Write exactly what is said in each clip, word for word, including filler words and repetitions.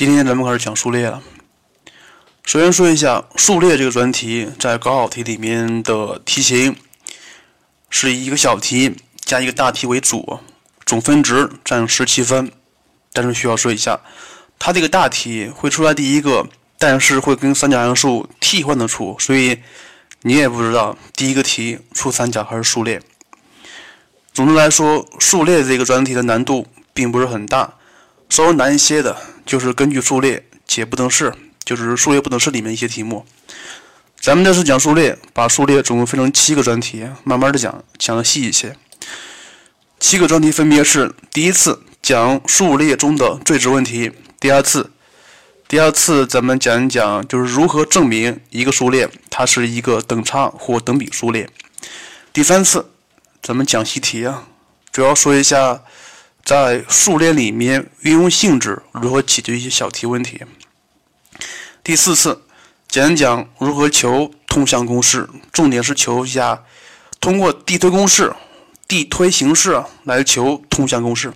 今天咱们开始讲数列了。首先说一下数列这个专题在高考题里面的题型，是以一个小题加一个大题为主，总分值占十七分。但是需要说一下，它这个大题会出来第一个，但是会跟三角函数替换的出，所以你也不知道第一个题出三角还是数列。总之来说，数列这个专题的难度并不是很大，稍微难一些的就是根据数列解不等式，就是数列不等式里面一些题目。咱们这次讲数列，把数列总共分成七个专题，慢慢的讲，讲的细一些。七个专题分别是：第一次讲数列中的最值问题；第二次，第二次咱们讲一讲就是如何证明一个数列它是一个等差或等比数列；第三次咱们讲习题啊，主要说一下在数列里面运用性质，如何解决一些小题问题；第四次讲一讲如何求通项公式，重点是求一下通过递推公式、递推形式来求通项公式。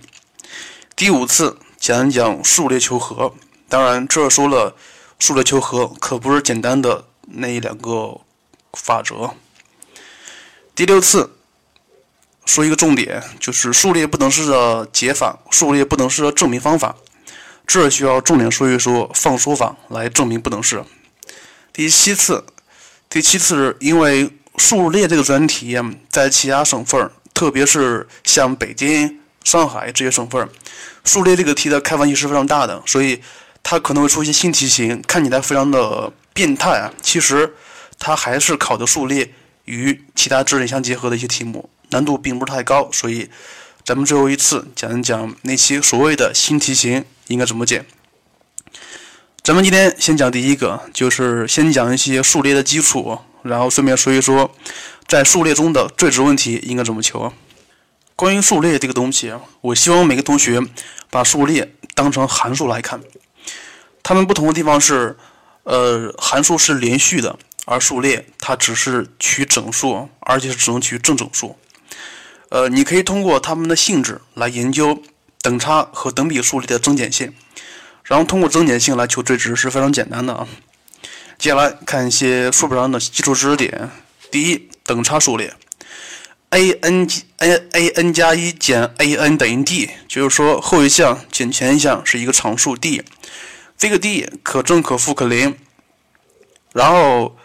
第五次讲一讲数列求和，当然这说了数列求和可不是简单的那一两个法则。第六次说一个重点，就是数列不等式的解法、数列不等式的证明方法，这需要重点说一说放缩法来证明不等式。第七次，第七次因为数列这个专题在其他省份，特别是像北京、上海这些省份，数列这个题的开放性是非常大的，所以它可能会出一些新题型，看起来非常的变态啊，其实它还是考的数列与其他知识相结合的一些题目，难度并不是太高，所以咱们最后一次讲一讲那些所谓的新题型应该怎么解。咱们今天先讲第一个，就是先讲一些数列的基础，然后顺便说一说，在数列中的最值问题应该怎么求。关于数列这个东西，我希望每个同学把数列当成函数来看。它们不同的地方是，呃，函数是连续的，而数列它只是取整数，而且只能取正整数。呃，你可以通过它们的性质来研究等差和等比数列的增减性，然后通过增减性来求最值是非常简单的啊。接下来看一些数表上的基础知识点。第一，等差数列 a n a n 加一减 a n 等于 d， 就是说后一项减前一项是一个常数 d， 这个 d 可正可负可零。然后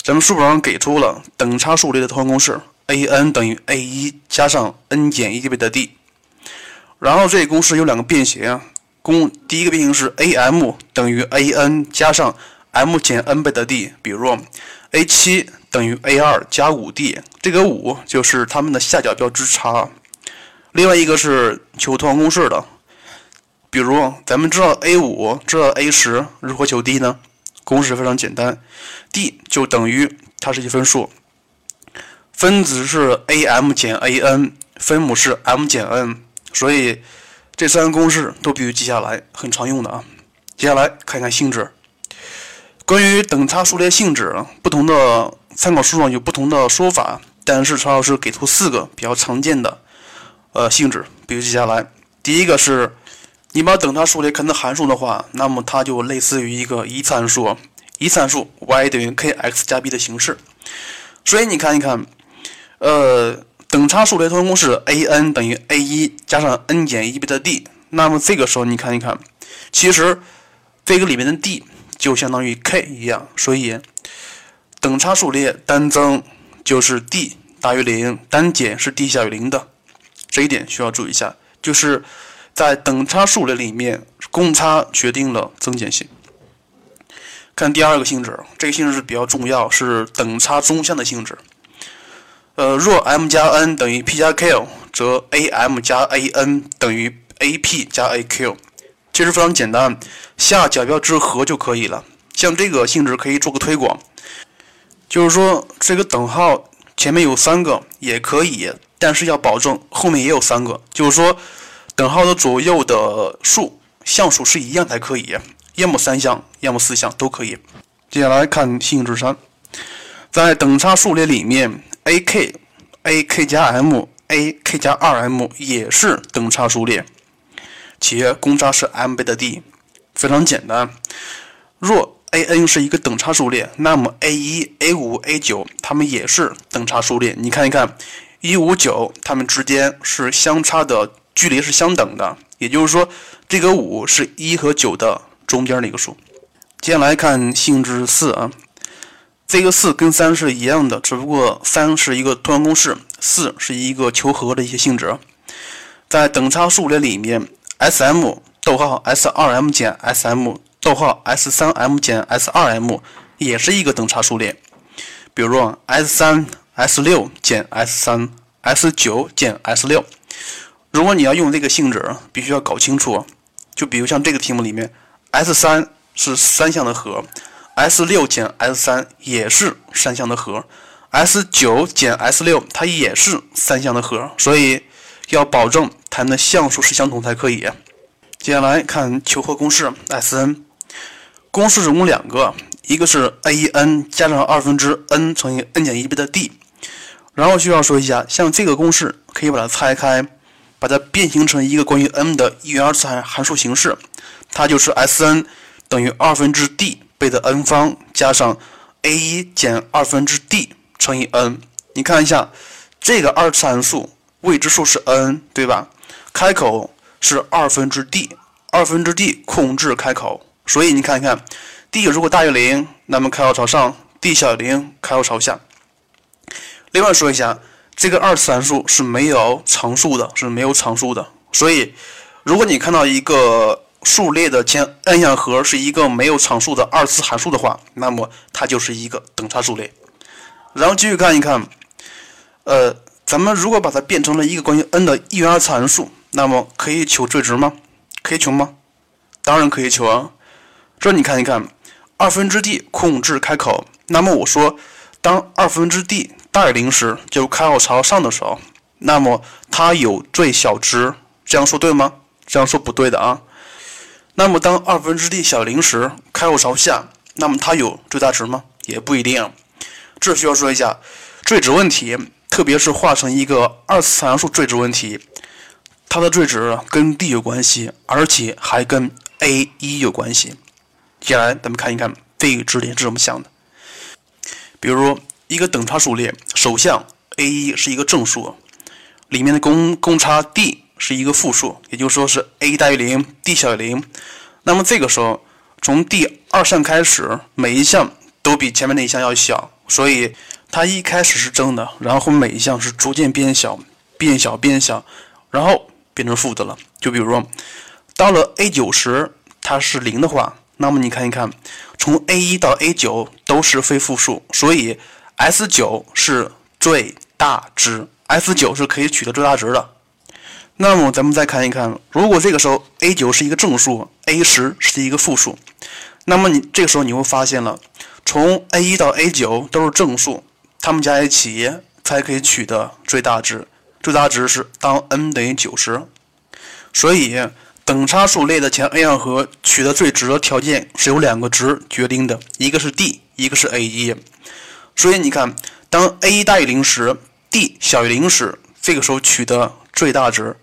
咱们数表上给出了等差数列的通项公式 a n 等于 a 一加上 n 减一倍的 d。然后这个公式有两个变形啊，公第一个变形是 a m 等于 a n 加上 m 减 n 倍的 d， 比如 a 七等于 a 二加 五 d， 这个五就是它们的下角标之差。另外一个是求通项公式的，比如咱们知道 a 五，知道 a 十，如何求 d 呢？公式非常简单 ，d 就等于它是一分数，分子是 a m 减 a n， 分母是 m 减 n。所以这三个公式都必须记下来，很常用的啊。接下来看看性质。关于等差数列性质，不同的参考书上有不同的说法，但是曹老师给出四个比较常见的呃性质，必须记下来。第一个是，你把等差数列看成函数的话，那么它就类似于一个一次函数，一次函数 y 等于 kx 加 b 的形式。所以你看一看，呃。等差数列通项公式 a n 等于 a 一加上 n 减一倍的 d， 那么这个时候你看一看，其实这个里面的 d 就相当于 k 一样，所以等差数列单增就是 d 大于零，单减是 d 小于零的，这一点需要注意一下，就是在等差数列里面，公差决定了增减性。看第二个性质，这个性质是比较重要，是等差中项的性质。呃，若 m 加 n 等于 p 加 q， 则 a m 加 a n 等于 a p 加 a q。其实非常简单，下角标之和就可以了。像这个性质可以做个推广，就是说这个等号前面有三个也可以，但是要保证后面也有三个，就是说等号的左右的数项数是一样才可以，要么三项，要么四项都可以。接下来看性质三，在等差数列里面。ak ak 加 m ak 加 二 m 也是等差数列，且公差是 m 倍的 d，非常简单。若 A N 是一个等差数列，那么 A 一、A 五、A 九 它们也是等差数列。你看一看， 一、五、九它们之间是相差的距离是相等的，也就是说，这个五是一和九的中间的一个数。接下来看性质四啊，这个四跟三是一样的，只不过三是一个突然公式，四是一个求和的一些性质。在等差数列里面 ，S M 逗号 S 二 M 减 S M 逗号 S 三 M 减 S 二 M 也是一个等差数列。比如说 S 三 S 六 减 S 三 S 九 减 S 六。如果你要用这个性质，必须要搞清楚。就比如像这个题目里面 ，S 三 是三项的和 ，S 六 减 S 三 也是三项的和 ，S 九 减 S 六 它也是三项的和，所以要保证它们的项数是相同才可以。接下来看求和公式 S N， 公式总共两个，一个是 A 一 N 加上二分之 N 乘以 N 减一倍的 D， 然后需要说一下，像这个公式可以把它拆开。把它变形成一个关于 n 的一元二次函数形式，它就是 S N 等于二分之 d 倍的 n 方加上 A 一 减二分之 d 乘以 n。你看一下这个二次函数未知数是 n， 对吧？开口是二分之 d， 二分之 d 控制开口，所以你看一看 d 如果大于零，那么开口朝上 ；d 小于零，开口朝下。另外说一下。这个二次函数是没有常数的，是没有常数的。所以，如果你看到一个数列的前 n 项和是一个没有常数的二次函数的话，那么它就是一个等差数列。然后继续看一看，呃，咱们如果把它变成了一个关于 n 的一元二次函数，那么可以求最值吗？可以求吗？当然可以求啊。这你看一看，二分之 d 控制开口。那么我说，当二分之 d大于零时，就开口朝上的时候，那么它有最小值，这样说对吗？这样说不对的啊。那么当二分之 d 小于零时，开口朝下，那么它有最大值吗？也不一定。这需要说一下，最值问题，特别是化成一个二次函数最值问题，它的最值跟 d 有关系，而且还跟 A 一 有关系。接下来咱们看一看这个指点是怎么想的，比如。一个等差数列，首项 A 一 是一个正数，里面的公公差 d 是一个负数，也就是说是 A 大于零 ，d 小于零。那么这个时候，从第二项开始，每一项都比前面那一项要小，所以它一开始是正的，然后每一项是逐渐变小，变小变小，然后变成负的了。就比如说，到了 A 九 时，它是零的话，那么你看一看，从 A 一 到 A 九 都是非负数，所以。S 九 是最大值 ，S 九 是可以取得最大值的。那么咱们再看一看，如果这个时候 A 九 是一个正数 ，A 十 是一个负数，那么你这个时候你会发现了，从 A 一 到 A 九 都是正数，它们加在一起才可以取得最大值。最大值是当 n 等于九时，所以等差数列的前 n 项和取得最值的条件是由两个值决定的，一个是 d， 一个是 A 一。所以你看，当 A 一 大于零时 ，d 小于零时，这个时候取得最大值；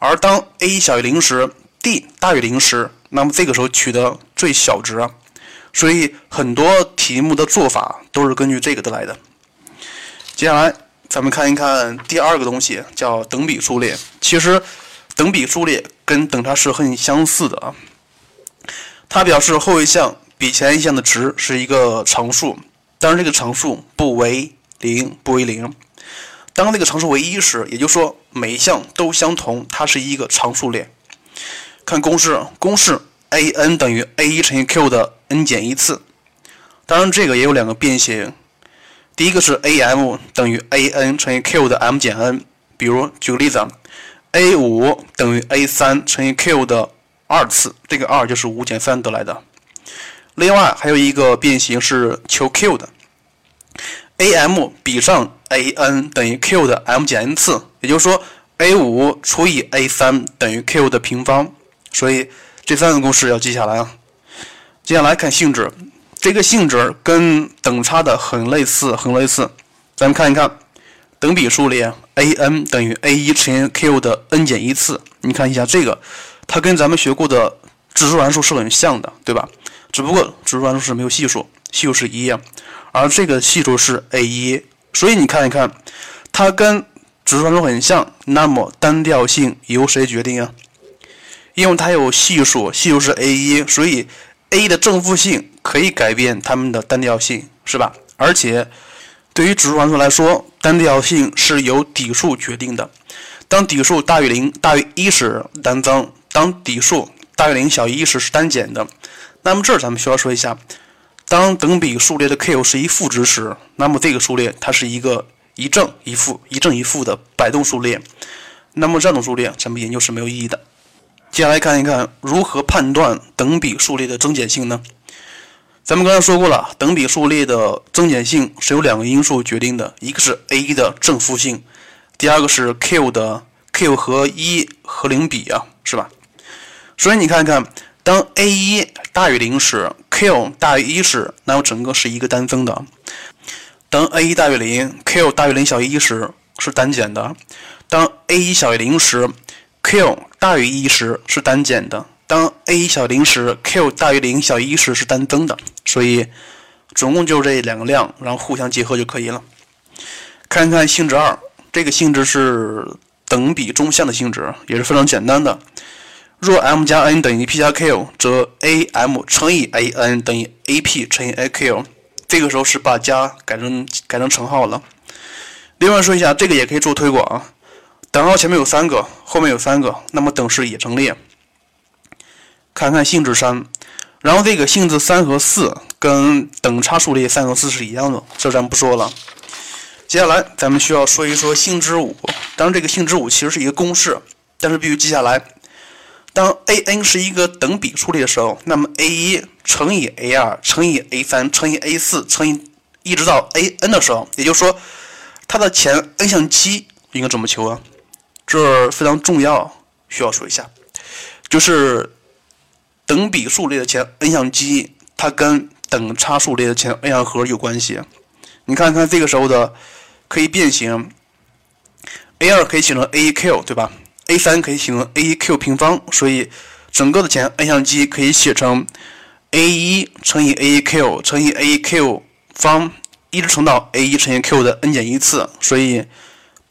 而当 A 一 小于零时 ，d 大于零时，那么这个时候取得最小值。所以很多题目的做法都是根据这个得来的。接下来咱们看一看第二个东西，叫等比数列。其实等比数列跟等差是很相似的啊。它表示后一项比前一项的值是一个常数。当然，这个常数不为零，不为零。当这个常数为一时，也就是说每一项都相同，它是一个常数列。看公式，公式 A N 等于 A 一 乘以 Q 的 n 减一次。当然，这个也有两个变形，第一个是 A M 等于 A N 乘以 Q 的 m 减 n。比如举个例子 ，A 五 等于 A 三 乘以 Q 的二次，这个二就是五减三得来的。另外还有一个变形是求 Q 的 ，A M 比上 A N 等于 Q 的 m 减 n 次，也就是说 A 五 除以 A 三 等于 Q 的平方，所以这三个公式要记下来啊。接下来看性质，这个性质跟等差的很类似，很类似。咱们看一看等比数列 A N 等于 A 一 乘以 Q 的 n 减一次，你看一下这个，它跟咱们学过的指数函数是很像的，对吧？只不过指数函数是没有系数，系数是一呀，而这个系数是 a 一，所以你看一看，它跟指数函数很像，那么单调性由谁决定啊？因为它有系数，系数是 a 一，所以 a 的正负性可以改变它们的单调性，是吧？而且对于指数函数来说，单调性是由底数决定的。当底数大于零、大于一时，单增；当底数大于零、小于一时是单减的。那么这儿咱们需要说一下，当等比数列的 Q 是一负值时，那么这个数列它是一个一正一负、一正一负的摆动数列。那么这种数列咱们研究是没有意义的。接下来看一看如何判断等比数列的增减性呢？咱们刚才说过了，等比数列的增减性是由两个因素决定的，一个是 a 的正负性，第二个是 q 的 q 和一和零比啊，是吧？所以你看看，当 a 一大于零时 ，q 大于一时，那么整个是一个单增的；当 a 一大于零 ，q 大于零小于一时是单减的；当 a 一小于零时 ，q 大于一时是单减的。当 a 一小于零时 ，q 大于零小于一时是单增的，所以总共就这两个量，然后互相结合就可以了。看看性质二，这个性质是等比中项的性质，也是非常简单的。若 m 加 n 等于 p 加 q， 则 a m 乘以 a n 等于 a p 乘以 a q。这个时候是把加改成改成乘号了。另外说一下，这个也可以做推广啊。等号前面有三个，后面有三个，那么等式也成立。看看性质三，然后这个性质三和四跟等差数列三和四是一样的，这咱不说了。接下来咱们需要说一说性质五，当然这个性质五其实是一个公式，但是必须记下来。当 a n 是一个等比数列的时候，那么 a 一 乘以 a 二 乘以 a 三 乘以 a 四 乘以一直到 a n 的时候，也就是说它的前 n 项积应该怎么求啊？这非常重要，需要说一下，就是等比数列的前 n 项积，它跟等差数列的前 n 项和有关系。你看看这个时候的可以变形 ，a 二 可以写成 a 一 q 对吧 ？a 三 可以写成 a 一 q 平方，所以整个的前 n 项积可以写成 a 一 乘以 a 一 q 乘以 a 一 q 方，一直乘到 a 一 乘以 q 的 n 减一次，所以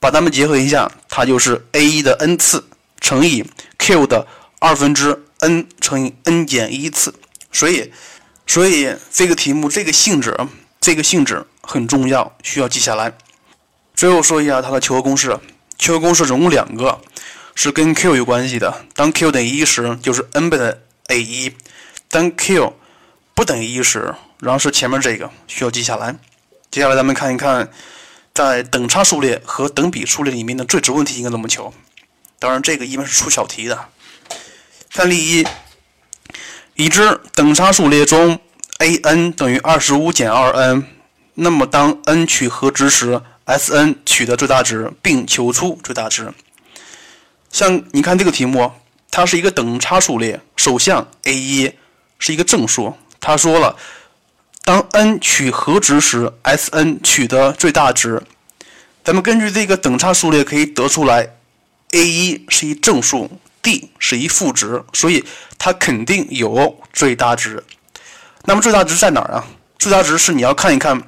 把它们结合一下，它就是 a 一 的 n 次乘以 q 的二分之 n 乘以 n 减一次，所以，所以这个题目这个性质，这个性质很重要，需要记下来。最后说一下它的求和公式，求和公式总共两个，是跟 q 有关系的。当 q 等于一时，就是 n 倍的 a 一；当 q 不等于一时，然后是前面这个，需要记下来。接下来咱们看一看，在等差数列和等比数列里面的最值问题应该怎么求。当然，这个一般是出小题的。看例一，已知等差数列中 a n 等于二十五减二 n， 那么当 n 取和值时 ，S n 取得最大值，并求出最大值。像你看这个题目，它是一个等差数列，首项 a 一是一个正数，它说了，当 n 取和值时 ，S n 取得最大值。咱们根据这个等差数列可以得出来 ，a 一是一正数。d 是一负值，所以它肯定有最大值。那么最大值在哪儿啊？最大值是你要看一看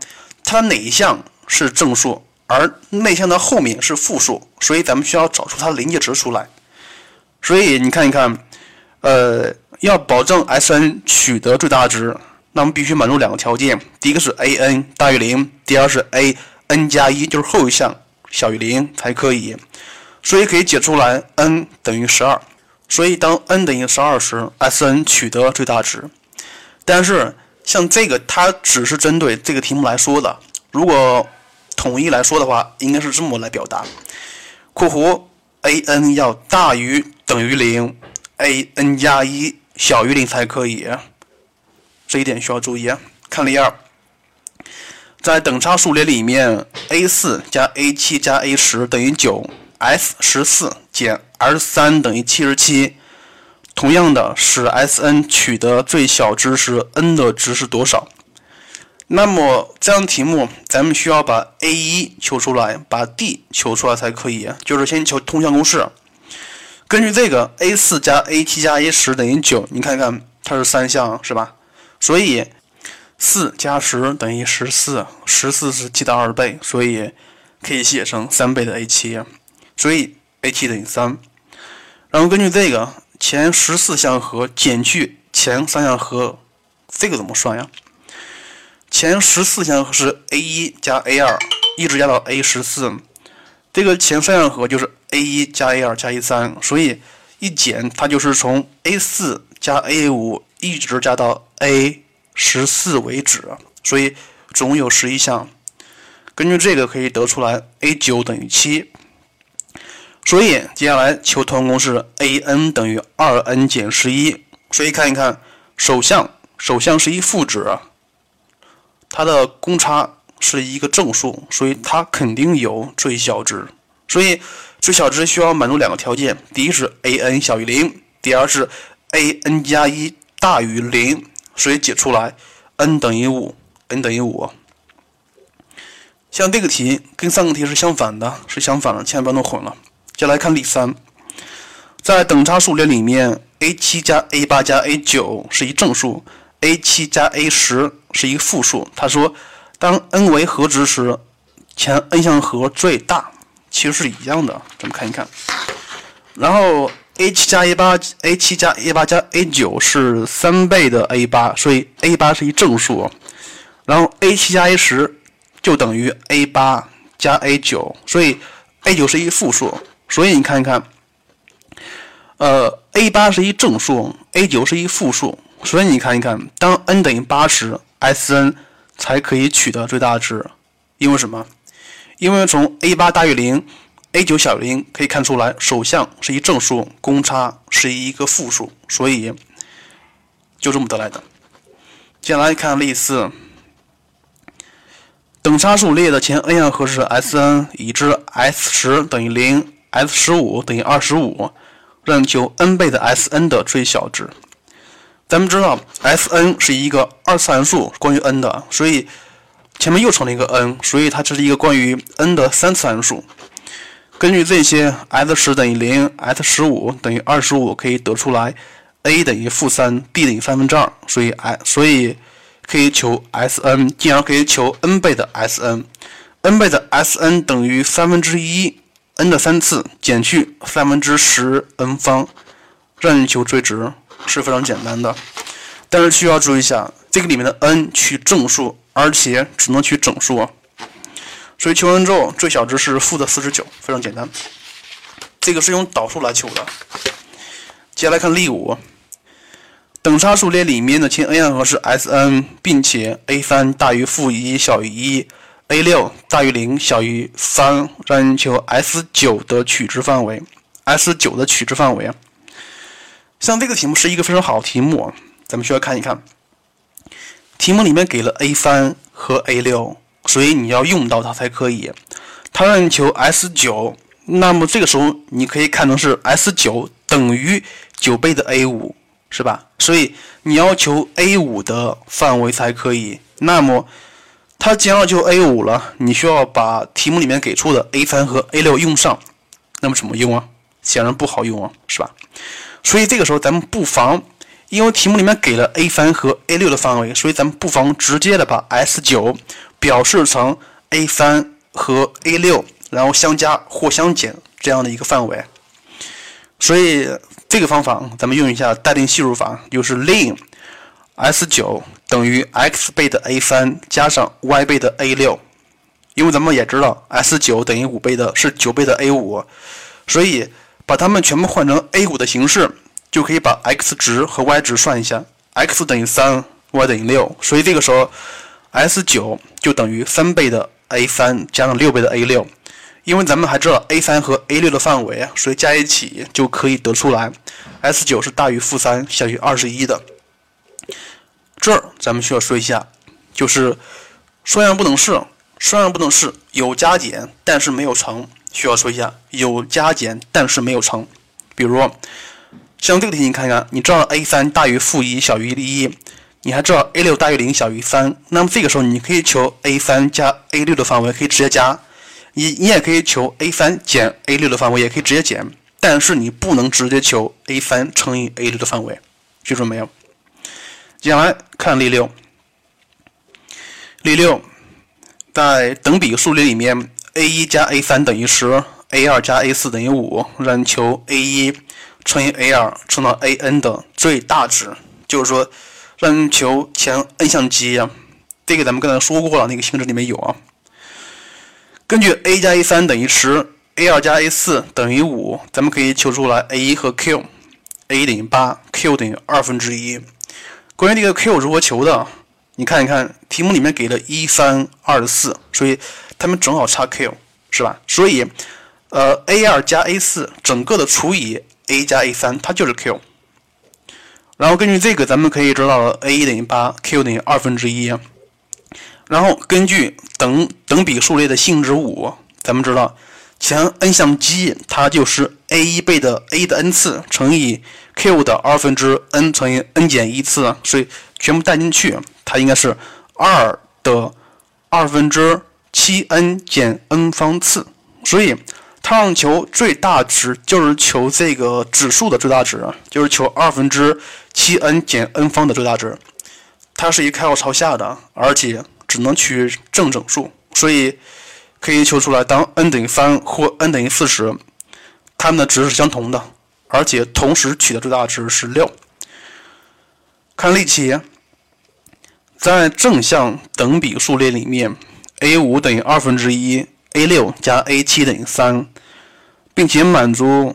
它哪一项是正数，而那项的后面是负数，所以咱们需要找出它的临界值出来。所以你看一看，呃，要保证 S n 取得最大值，那我们必须满足两个条件：第一个是 a n 大于零，第二是 a n 加一，就是后一项小于零才可以。所以可以解出来 n 等于十二，所以当 n 等于十二时 ，S n 取得最大值。但是像这个，它只是针对这个题目来说的。如果统一来说的话，应该是这么来表达：括弧 a n 要大于等于零 ，a n 加一小于零才可以。这一点需要注意。看例二，在等差数列里面 ，a 四 加 a 七 加 a 十 等于九。S 十四 减 R 三 等于七十七，同样的使 S n 取得最小值时 n 的值是多少？那么这样题目咱们需要把 a 一 求出来，把 d 求出来才可以，就是先求通项公式。根据这个 a 四 加 a 七 加 a 十 等于九，你看看它是三项是吧？所以四加十等于十四， 十四是七的二倍，所以可以写成三倍的 a 七， 所以 a 七 等于三。然后根据这个前十四项和减去前三项和，这个怎么算呀？前十四项和是 a 一 加 a 二 一直加到 a 十四， 这个前三项和就是 a 一 加 a 二 加 a 三， 所以一减它就是从 a 四 加 a 五 一直加到 a 十四 为止，所以总共有十一项。根据这个可以得出来 a 九 等于七，所以接下来求同公式 a n 等于 二n 减 十一， 所以看一看首项，首项是一负值，它的公差是一个正数，所以它肯定有最小值。所以最小值需要满足两个条件，第一是 a n 小于零，第二是 a n 加一大于零，所以解出来 n 等于五 ，n 等于五。像这个题跟上个题是相反的，是相反的，千万不要弄混了。接下来看例三，在等差数列里面 ，a 七 加 a 八 加 a 九 是一正数 ，a 七 加 a 十 是一负数。他说，当 n 为和值时，前 n 项和最大，其实是一样的。咱们看一看，然后 a 七 加 a 八 a 七 加 a 八 加 a 九 是三倍的 a 八， 所以 a 八 是一正数。然后 a 七 加 a 十 就等于 a 八 加 a 九， 所以 a 九 是一负数。所以你看一看，呃 ，a 八 是一正数 ，a 九 是一负数。所以你看一看，当 n 等于八时 ，S N 才可以取得最大值，因为什么？因为从 a 八 大于零 ，a 九 小于零可以看出来，首项是一正数，公差是一个负数，所以就这么得来的。接下来看例四，等差数列的前 n 项和是 S N， 已知 S 十 等于零 ，S 十五 等于二十五，让求 n 倍的 S N 的最小值。咱们知道 S N 是一个二次函数，关于 n 的，所以前面又成了一个 n， 所以它这是一个关于 n 的三次函数。根据这些 S 十 等于零 ，S 十五 等于二十五，可以得出来 a 等于负三 ，b 等于三分之二，所以 i 所以可以求 S N， 进而可以求 n 倍的 S N。n 倍的 S N 等于三分之一 n 的三次减去三分之十 n 方，让你求最值。是非常简单的，但是需要注意一下，这个里面的 n 取正数，而且只能取整数，所以求完之后最小值是负的四十九，非常简单。这个是用导数来求的。接下来看例五，等差数列里面的前 n 项和是 S N， 并且 a 三 大于负一小于一 ，a 六 大于零小于三，让你求 S 九 的取值范围。S 九 的取值范围。像这个题目是一个非常好的题目，咱们需要看一看。题目里面给了 a 三 和 a 六， 所以你要用到它才可以。它让你求 S 九， 那么这个时候你可以看成是 S 九 等于九倍的 a 五， 是吧？所以你要求 a 五 的范围才可以。那么它既然要求 a 五 了，你需要把题目里面给出的 a 三 和 a 六 用上。那么怎么用啊？显然不好用啊，是吧？所以这个时候咱们不妨，因为题目里面给了 a 三 和 a 六 的范围，所以咱们不妨直接的把 S 九 表示成 a 三 和 a 六， 然后相加或相减这样的一个范围。所以这个方法咱们用一下待定系数法，就是令 S 九 等于 x 倍的 a 三 加上 y 倍的 a 六， 因为咱们也知道 S 九 等于五倍的是九倍的 a 五， 所以把它们全部换成 a 五 的形式，就可以把 x 值和 y 值算一下。x 等于三 ，y 等于六，所以这个时候 S 九 就等于三倍的 a 三 加上六倍的 a 六， 因为咱们还知道 a 三 和 a 六 的范围，所以加一起就可以得出来 S 九 是大于负三小于二十一的。这儿咱们需要说一下，就是双项不等式，双项不等式有加减，但是没有乘。需要说一下，有加减但是没有乘。比如像这个题你看看，你知道 a 三 大于负一小于一，你还知道 a 六 大于零小于三，那么这个时候你可以求 a 三 加 a 六 的范围，可以直接加，你你也可以求 a 三 减 a 六 的范围，也可以直接减，但是你不能直接求 a 三 乘以 a 六的范围，记住没有？接下来看例六，例六在等比数列里面 ，a 一 加 a 三 等于 十，a 二 加 a 四 等于 五， 让你求 a 一 乘以 a 二 乘到 a n 的最大值，就是说让你求前 n 项积啊，这个咱们刚才说过了，那个性质里面有啊。根据 a 加 a 三 等于 十。a 二 加 a 四 等于 五， 咱们可以求出来 a 一 和 q， a 一 等于 八， q 等于二分之一。关于这个 q 如何求的，你看一看题目里面给了一、三、二、四，所以它们正好差 q， 是吧？所以呃 a 二 加 a 四 整个的除以 a 加 a 三 它就是 q， 然后根据这个咱们可以知道了 a 一 等于 八， q 等于二分之一，然后根据等等比数列的性质五，咱们知道前 n 项积它就是 a 一 倍的 a 的 n 次乘以 q 的二分之 n 乘以 n 减一次，所以全部带进去，它应该是二的二分之七 n 减 n 方次。所以它让求最大值，就是求这个指数的最大值，就是求二分之七 n 减 n 方的最大值。它是一开口朝下的，而且只能取正整数，所以可以求出来，当 n 等于三或 n 等于四时，它们的值是相同的，而且同时取的最大值是六。看例七，在正项等比数列里面 ，a 五 等于二分之一 ，a 六 加 a 七 等于三，并且满足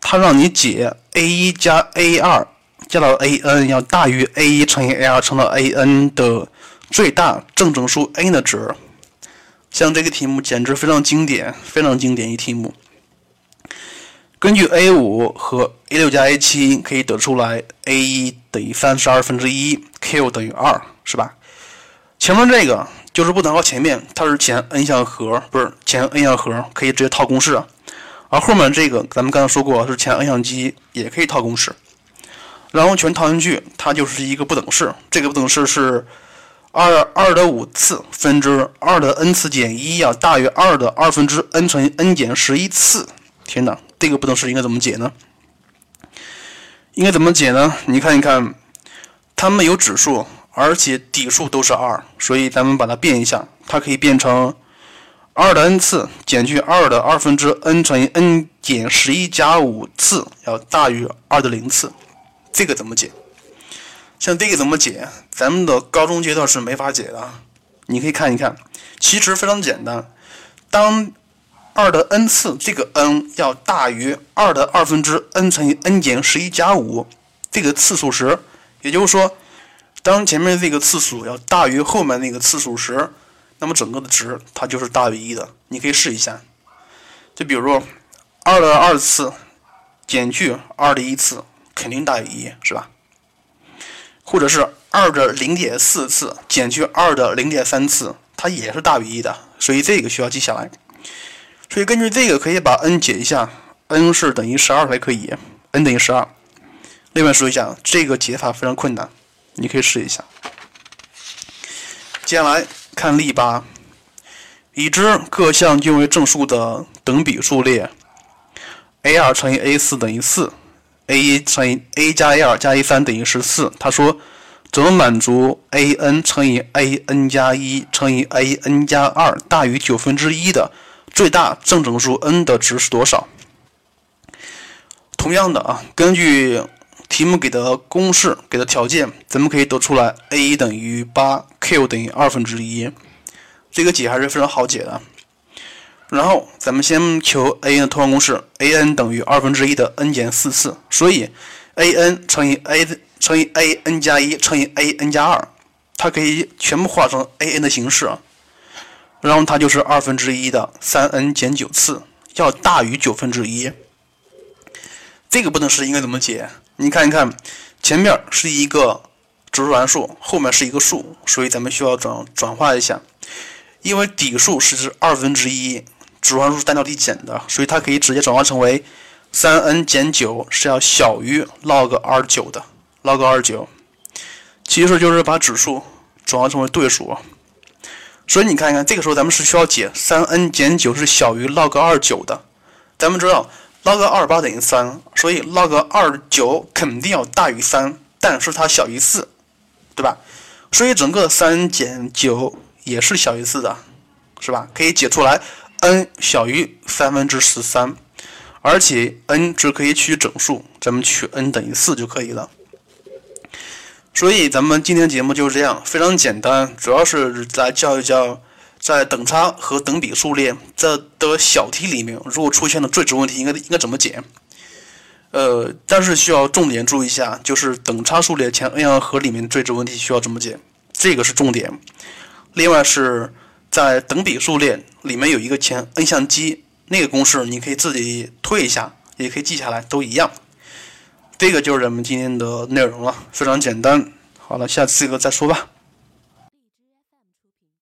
它让你解 a 一 加 a 二 加到 a n 要大于 a 一 乘以 a 二 乘到 a n 的最大正整数 n 的值。像这个题目简直非常经典，非常经典一题目。根据 a 五 和 a 六 加 a 七 可以得出来 a 一 等于三十二分之一 q 等于二，是吧？前面这个就是不能靠前面，它是前 n 项和，不是前 n 项和，可以直接套公式。而后面这个咱们刚才说过是前 n 项积，也可以套公式。然后全套进去，它就是一个不等式。这个不等式是二 二的五次分之二的 n 次减一啊，大于二的二分之 n 乘以 n 减十一次。天哪，这个不等式应该怎么解呢？应该怎么解呢？你看一看，它们有指数，而且底数都是二，所以咱们把它变一下，它可以变成二的 n 次减去二的二分之 n 乘以 n 减十一加五次，要大于二的零次。这个怎么解？像这个怎么解，咱们的高中阶段是没法解的。你可以看一看，其实非常简单。当二的 n 次，这个 n 要大于二的二分之 n 乘以 n 减十一加五这个次数时，也就是说，当前面这个次数要大于后面那个次数时，那么整个的值它就是大于一的。你可以试一下，就比如说二的二次减去二的一次，肯定大于一，是吧？或者是二的 零点四 次减去二的 零点三 次，它也是大于一的，所以这个需要记下来。所以根据这个可以把 n 解一下， n 是等于十二才可以， n 等于十二。另外说一下，这个解法非常困难，你可以试一下。接下来看例八，已知各项均为正数的等比数列 a 二 乘以 a 四 等于四，a 一 乘以 a 加 a 二 加 a 三 等于十四，他说怎么满足 a n 乘以 a n 加一乘以 a n 加二大于九分之一的最大正整数 n 的值是多少？同样的啊，根据题目给的公式给的条件，咱们可以得出来 a 一 等于 八，q 等于二分之一，这个解还是非常好解的。然后咱们先求 a n 的拓宽公式 ，a n 等于二分之一的 n 减四次，所以 a n 乘以 a 乘以 a n 加一乘以 a n 加二，它可以全部化成 a n 的形式，然后它就是二分之一的三 n 减九次，要大于九分之一。这个不等式应该怎么解？你看一看，前面是一个指数函数，后面是一个数，所以咱们需要转转化一下，因为底数是二分之一。指数函数是单调递减的，所以它可以直接转化成为 三 n 减九是要小于 log 二十九 的 log 二十九， 其实就是把指数转化成为对数。所以你看一看，这个时候咱们是需要解 三 n 减九是小于 log 二十九 的。咱们知道 log 二十八等于三，所以 log 二十九肯定要大于三，但是它小于四，对吧？所以整个三减九也是小于四的，是吧？可以解出来 n 小于三分之十三，而且 n 只可以取整数，咱们取 n 等于四就可以了。 所以咱们今天节目就是这样，非常简单，主要是来教一教在等差和等比数列这的小题里面，如果出现了最值问题，应该应该怎么解？呃，但是需要重点注意一下，就是等差数列前 n 项和里面最值问题需要怎么解，这个是重点。另外是在等比数列里面有一个前 n 项积，那个公式你可以自己推一下，也可以记下来，都一样。 这个就是咱们今天的内容了，非常简单。好了，下次这个再说吧。